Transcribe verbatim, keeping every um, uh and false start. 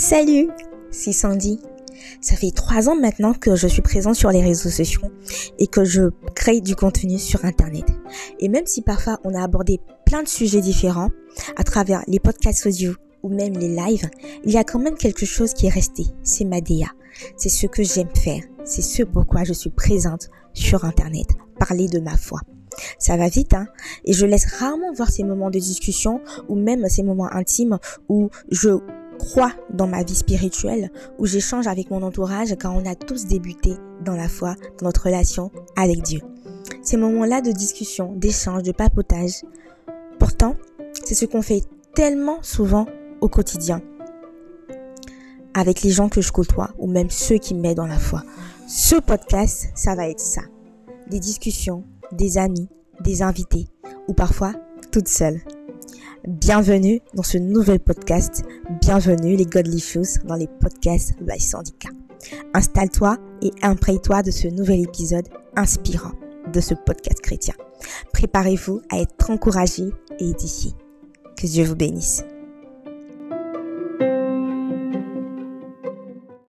Salut, c'est Sandy. Ça fait trois ans maintenant que je suis présente sur les réseaux sociaux et que je crée du contenu sur Internet. Et même si parfois on a abordé plein de sujets différents à travers les podcasts audio ou même les lives, il y a quand même quelque chose qui est resté. C'est ma D A. C'est ce que j'aime faire. C'est ce pourquoi je suis présente sur Internet. Parler de ma foi. Ça va vite, hein, et je laisse rarement voir ces moments de discussion ou même ces moments intimes où je crois dans ma vie spirituelle, où j'échange avec mon entourage quand on a tous débuté dans la foi, dans notre relation avec Dieu. Ces moments-là de discussion, d'échange, de papotage, pourtant, c'est ce qu'on fait tellement souvent au quotidien avec les gens que je côtoie ou même ceux qui m'aident dans la foi. Ce podcast, ça va être ça. Des discussions, des amis, des invités ou parfois toute seule. Bienvenue dans ce nouvel podcast. Bienvenue les Godly Fuse dans les podcasts by Syndica. Installe-toi et imprègne-toi de ce nouvel épisode inspirant de ce podcast chrétien. Préparez-vous à être encouragé et édifié. Que Dieu vous bénisse.